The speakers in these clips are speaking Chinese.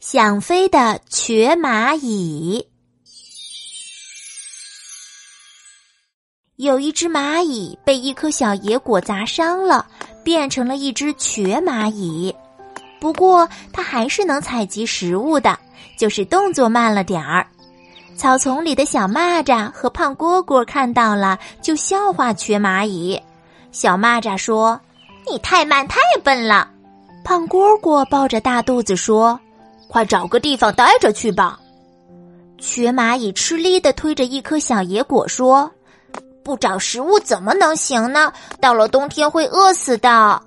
想飞的瘸蚂蚁。有一只蚂蚁被一颗小野果砸伤了，变成了一只瘸蚂蚁。不过它还是能采集食物的，就是动作慢了点儿。草丛里的小蚂蚱和胖蝈蝈看到了，就笑话瘸蚂蚁。小蚂蚱说：“你太慢太笨了。”胖蝈蝈抱着大肚子说：“快找个地方待着去吧。”瘸蚂蚁吃力地推着一颗小野果说：“不找食物怎么能行呢？到了冬天会饿死的。”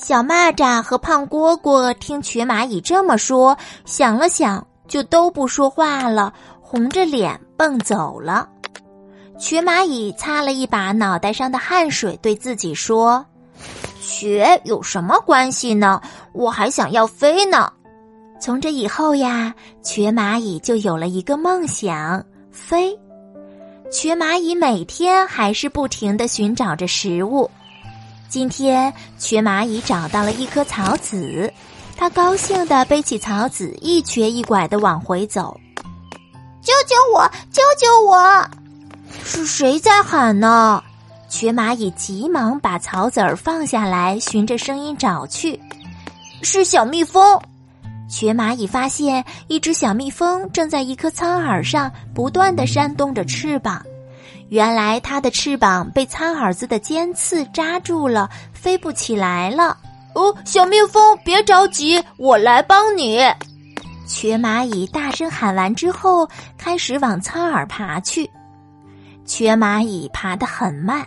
小蚂蚱和胖蝈蝈听瘸蚂蚁这么说，想了想就都不说话了，红着脸蹦走了。瘸蚂蚁擦了一把脑袋上的汗水，对自己说：“瘸有什么关系呢？我还想要飞呢。”从这以后呀，瘸蚂蚁就有了一个梦想，飞。瘸蚂蚁每天还是不停地寻找着食物。今天瘸蚂蚁找到了一颗草籽，它高兴地背起草籽，一瘸一拐地往回走。“救救我，救救我！”是谁在喊呢？瘸蚂蚁急忙把草籽儿放下来，循着声音找去。是小蜜蜂。瘸蚂蚁发现一只小蜜蜂正在一棵苍耳上不断地扇动着翅膀，原来它的翅膀被苍耳子的尖刺扎住了，飞不起来了。“哦，小蜜蜂，别着急，我来帮你。”瘸蚂蚁大声喊完之后，开始往苍耳爬去。瘸蚂蚁爬得很慢，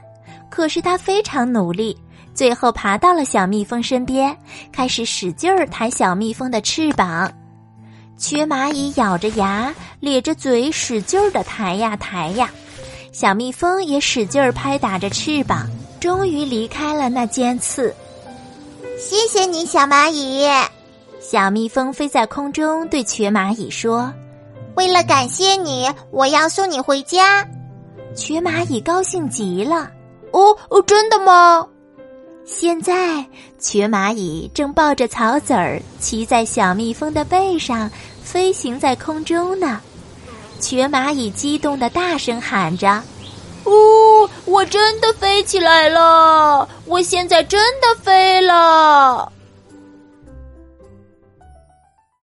可是它非常努力，最后爬到了小蜜蜂身边，开始使劲儿抬小蜜蜂的翅膀。瘸蚂蚁咬着牙，咧着嘴，使劲儿地抬呀抬呀，小蜜蜂也使劲儿拍打着翅膀，终于离开了那尖刺。“谢谢你，小蚂蚁。”小蜜蜂飞在空中对瘸蚂蚁说：“为了感谢你，我要送你回家。”瘸蚂蚁高兴极了。“哦，真的吗？”现在瘸蚂蚁正抱着草籽儿，骑在小蜜蜂的背上，飞行在空中呢。瘸蚂蚁激动地大声喊着：“哦，我真的飞起来了，我现在真的飞了。”